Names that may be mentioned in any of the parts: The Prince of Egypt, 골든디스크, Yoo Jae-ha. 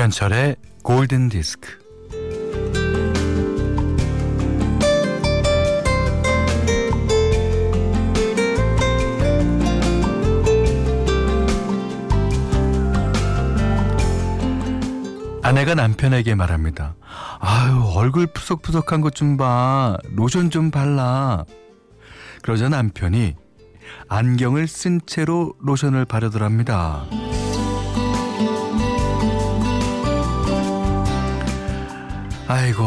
김현철의 골든디스크. 아내가 남편에게 말합니다. 아유, 얼굴 푸석푸석한 것 좀 봐. 로션 좀 발라. 그러자 남편이 안경을 쓴 채로 로션을 바르더랍니다. 아이고,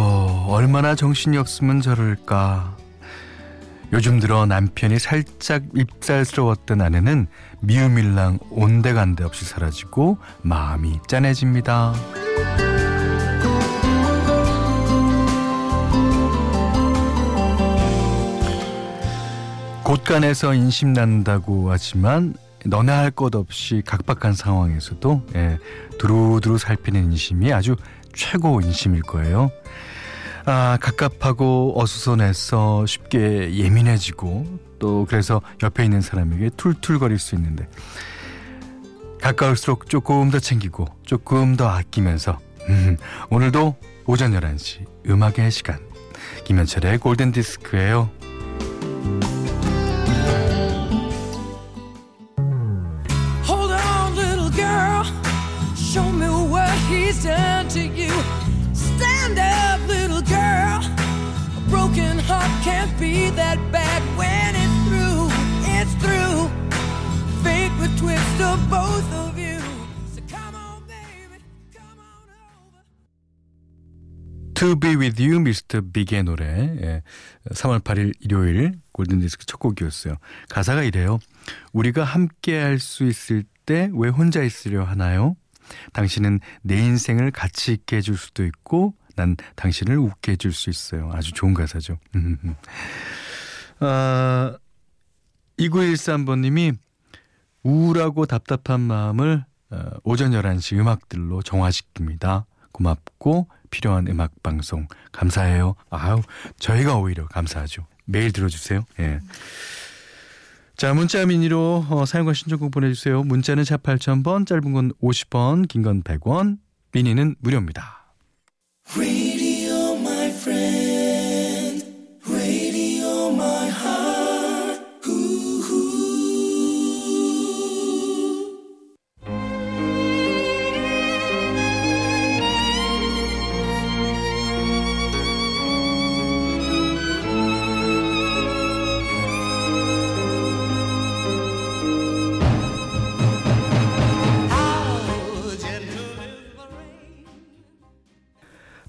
얼마나 정신이 없으면 저럴까. 요즘 들어 남편이 살짝 밉살스러웠던 아내는 미음일랑 온데간데 없이 사라지고 마음이 짠해집니다. 곳간에서 인심난다고 하지만 너네 할 것 없이 각박한 상황에서도 두루두루 살피는 인심이 아주 최고 인심일 거예요. 아, 갑갑하고 어수선해서 쉽게 예민해지고 또 그래서 옆에 있는 사람에게 툴툴거릴 수 있는데, 가까울수록 조금 더 챙기고 조금 더 아끼면서 오늘도 오전 11시 음악의 시간, 김현철의 골든디스크예요. 'To Be With You' 미스터 빅의 노래, 3월 8일 일요일 골든디스크 첫 곡이었어요. 가사가 이래요. 우리가 함께 할 수 있을 때 왜 혼자 있으려 하나요? 당신은 내 인생을 가치 있게 해줄 수도 있고 난 당신을 웃게 해줄 수 있어요. 아주 좋은 가사죠. 2913번님이 우울하고 답답한 마음을 오전 11시 음악들로 정화시킵니다. 고맙고 필요한 음악방송 감사해요. 아우, 저희가 오히려 감사하죠. 매일 들어주세요. 예. 자, 문자 미니로 사용과 신청곡 보내주세요. 문자는 샷 8000번, 짧은 건 50원, 긴 건 100원, 미니는 무료입니다. Radio my friend, radio my heart. 우후.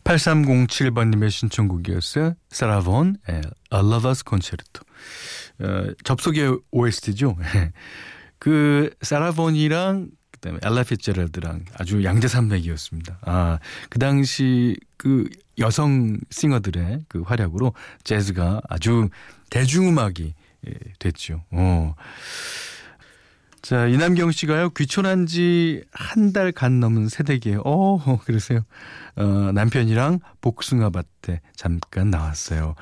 아, 8307번님의 신청곡이었어요. 사라본, A Lover's Concerto. 접속의 OST죠. 그 사라본이랑 그다음에 엘라 피츠제럴드랑 아주 양대 산맥이었습니다. 아, 그 당시 그 여성 싱어들의 그 활약으로 재즈가 아주 대중음악이 됐죠. 자, 이남경 씨가요, 귀촌한 지 한 달 간 넘은 새댁이에요. 그러세요. 남편이랑 복숭아밭에 잠깐 나왔어요.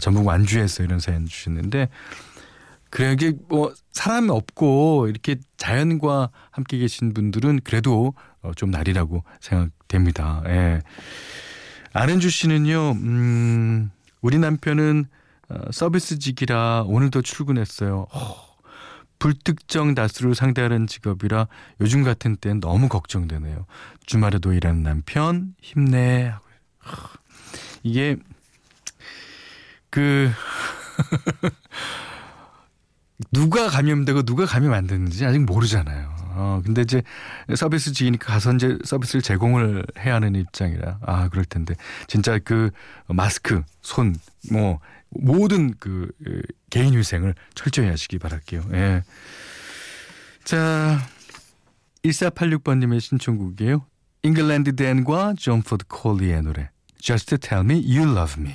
전북 완주에서 이런 사연 주셨는데, 그래, 이게 뭐, 사람이 없고 이렇게 자연과 함께 계신 분들은 그래도 좀 날이라고 생각됩니다. 예. 아른주 씨는요, 우리 남편은 서비스직이라 오늘도 출근했어요. 불특정 다수를 상대하는 직업이라 요즘 같은 때는 너무 걱정되네요. 주말에도 일하는 남편 힘내. 이게 그 누가 감염되고 누가 감염 안 되는지 아직 모르잖아요. 근데 이제 서비스직이니까 가서 이제 서비스를 제공을 해야 하는 입장이라 그럴 텐데, 진짜 그 마스크, 손, 뭐 모든 그 개인 위생을 철저히 하시기 바랄게요. 예. 자, 1486번님의 신청곡이에요. 잉글랜드 댄과 존포드 콜리의 노래, Just Tell Me You Love Me.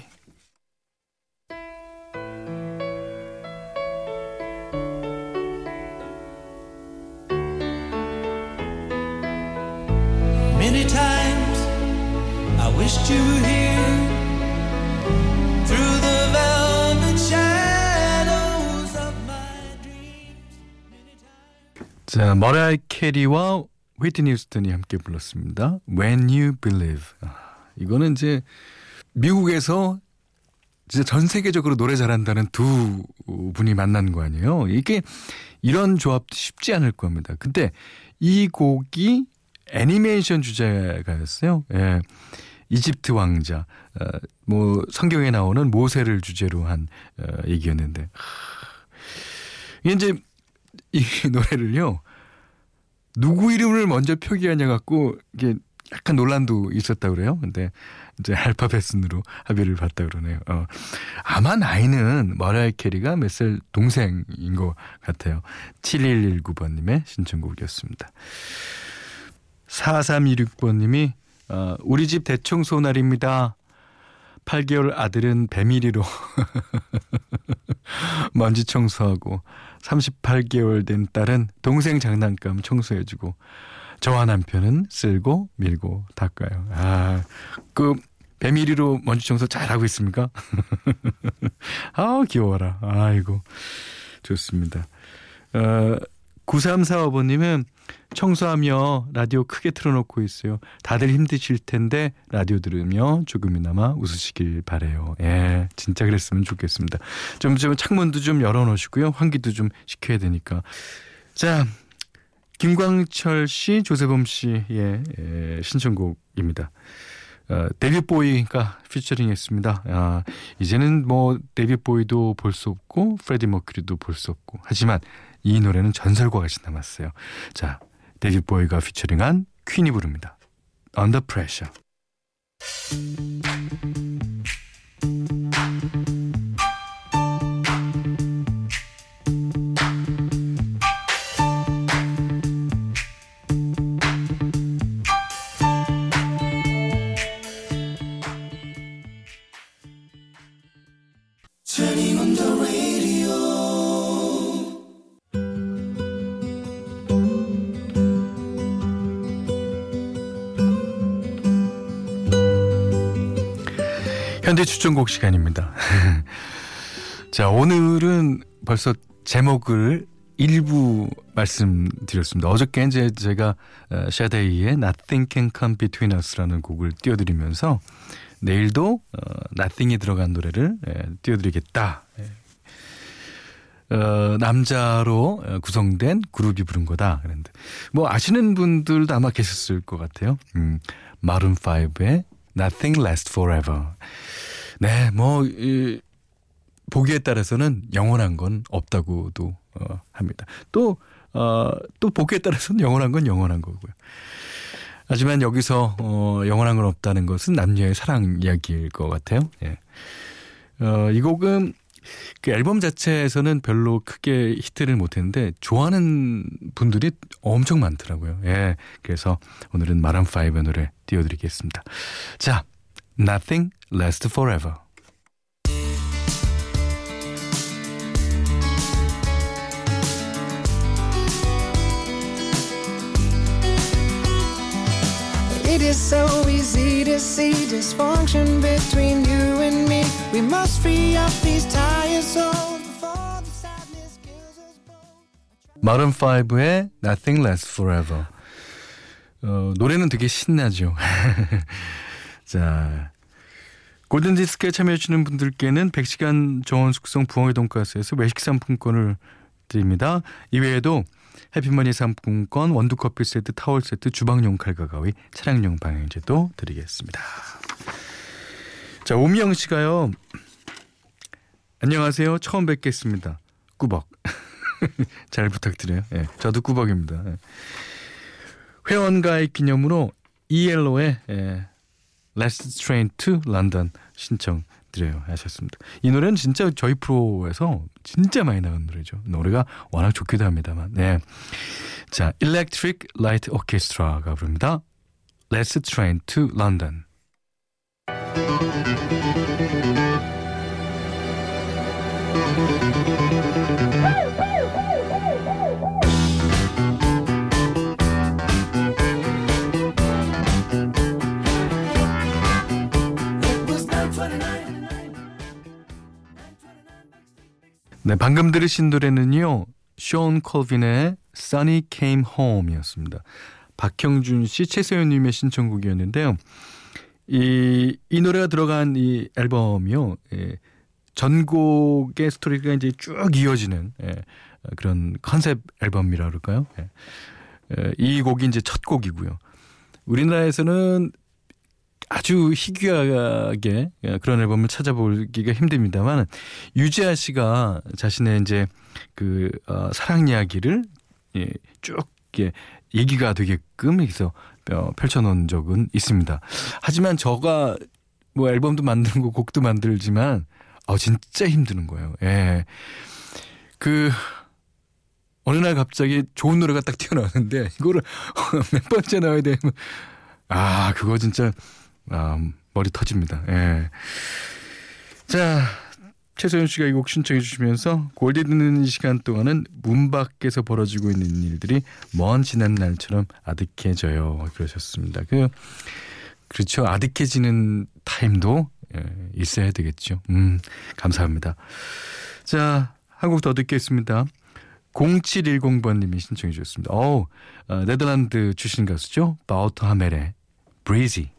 Many times I wished you were here. 자, 머라이 캐리와 휘트니 휴스턴이 함께 불렀습니다. When You Believe. 이거는 이제 미국에서 진짜 전 세계적으로 노래 잘한다는 두 분이 만난 거 아니에요. 이게 이런 조합도 쉽지 않을 겁니다. 근데 이 곡이 애니메이션 주제가였어요. 예. 이집트 왕자, 뭐 성경에 나오는 모세를 주제로 한 얘기였는데 이제 이 노래를요 누구 이름을 먼저 표기하냐 갖고 이게 약간 논란도 있었다 그래요. 근데 이제 알파벳 순으로 합의를 봤다 그러네요. 아마 나이는 머라이 캐리가 몇 살 동생인 것 같아요. 7119번님의 신청곡이었습니다. 4326번님이 우리 집 대청소 날입니다. 8개월 아들은 배밀이로 먼지 청소하고 38개월 된 딸은 동생 장난감 청소해주고 저와 남편은 쓸고 밀고 닦아요. 그 배밀이로 먼지 청소 잘하고 있습니까? 아우 귀여워라. 아이고 좋습니다. 9345번님은 청소하며 라디오 크게 틀어놓고 있어요. 다들 힘드실 텐데 라디오 들으며 조금이나마 웃으시길 바래요. 예, 진짜 그랬으면 좋겠습니다. 좀 창문도 좀 열어놓으시고요. 환기도 좀 시켜야 되니까. 자, 김광철 씨, 조세범 씨의 신청곡입니다. 데뷔 보이가 피처링했습니다. 이제는 뭐 데뷔 보이도 볼 수 없고 프레디 머큐리도 볼 수 없고 하지만 이 노래는 전설과 같이 남았어요. 자, 데뷔 보이가 피처링한 퀸이 부릅니다. Under Pressure. 현대 추천곡 시간입니다. 자, 오늘은 벌써 제목을 일부 말씀드렸습니다. 어저께 이제 제가 샤데이의 Nothing Can Come Between Us라는 곡을 띄워드리면서 내일도 Nothing이 들어간 노래를 띄워드리겠다. 남자로 구성된 그룹이 부른 거다. 그랬는데 뭐 아시는 분들도 아마 계셨을 것 같아요. 마룬 5의 Nothing Lasts Forever. 네, 뭐 보기에 따라서는 영원한 건 없다고도 합니다. 또 보기에 따라서는 영원한 건 영원한 거고요. 하지만 여기서 영원한 건 없다는 것은 남녀의 사랑 이야기일 것 같아요. 예. 이 곡은 그 앨범 자체에서는 별로 크게 히트를 못했는데 좋아하는 분들이 엄청 많더라고요. 예, 그래서 오늘은 마룬 5의 노래 띄워드리겠습니다. 자, Nothing Lasts Forever. It is so easy to see dysfunction between you and me. We must free up these tired souls before the sadness kills us both. 마룬 5의 Nothing Lasts Forever. 노래는 되게 신나죠. 자, 골든디스크에 참여해주시는 분들께는 100시간 정원 숙성 부엉이 돈가스에서 외식 상품권을 드립니다. 이외에도 해피머니 상품권, 원두커피 세트, 타월 세트, 주방용 칼과 가위, 차량용 방향제도 드리겠습니다. 자, 오미영 씨가요. 안녕하세요. 처음 뵙겠습니다. 꾸벅. 잘 부탁드려요. 예, 저도 꾸벅입니다. 예. 회원가입 기념으로 ELO의 Last Train to London 신청드려요 하셨습니다. 이 노래는 진짜 저희 프로에서 진짜 많이 나온 노래죠. 노래가 워낙 좋기도 합니다만. 네. 자, Electric Light Orchestra가 부릅니다. Last Train to London. 네, 방금 들으신 노래는요. 숀 콜빈의 Sunny Came Home이었습니다. 박형준 씨, 최소연님의 신청곡이었는데요. 이 노래가 들어간 이 앨범이요. 예, 전곡의 스토리가 이제 쭉 이어지는 예, 그런 컨셉 앨범이라 그럴까요? 예, 이 곡이 이제 첫 곡이고요. 우리나라에서는 아주 희귀하게 그런 앨범을 찾아보기가 힘듭니다만 유재하 씨가 자신의 이제 그 사랑 이야기를 예, 쭉 예, 얘기가 되게끔 해서 펼쳐놓은 적은 있습니다. 하지만 저가 뭐 앨범도 만들고 곡도 만들지만 진짜 힘드는 거예요. 예. 그 어느 날 갑자기 좋은 노래가 딱 튀어나오는데 이거를 몇 번째 나와야 되면 그거 진짜 머리 터집니다. 예. 자, 최소연 씨가 이 곡 신청해 주시면서 골디 듣는 이 시간 동안은 문 밖에서 벌어지고 있는 일들이 먼 지난 날처럼 아득해져요. 그러셨습니다. 그렇죠. 아득해지는 타임도 있어야 되겠죠. 감사합니다. 자, 한 곡 더 듣겠습니다. 0710번님이 신청해 주셨습니다. 네덜란드 출신 가수죠. 바우터 하멜의 Breezy.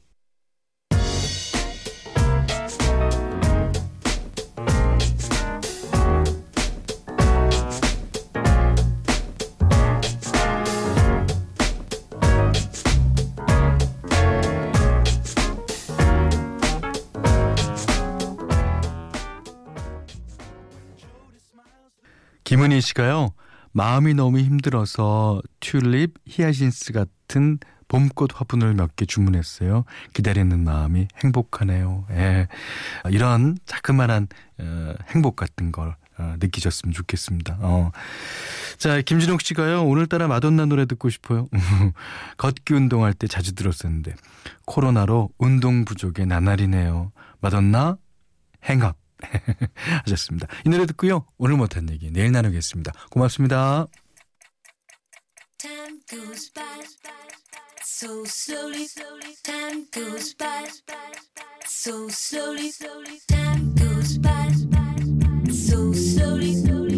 김은희 씨가요. 마음이 너무 힘들어서 튤립, 히아신스 같은 봄꽃 화분을 몇 개 주문했어요. 기다리는 마음이 행복하네요. 예. 이런 자그마한 행복 같은 걸 느끼셨으면 좋겠습니다. 자, 김진옥 씨가요. 오늘따라 마돈나 노래 듣고 싶어요. 걷기 운동할 때 자주 들었었는데 코로나로 운동 부족에 나날이네요. 마돈나 행업. 하셨습니다. 이 노래 듣고요. 오늘 못한 얘기 내일 나누겠습니다. 고맙습니다. Time goes by so slowly. Time goes by so slowly. Time goes by so slowly.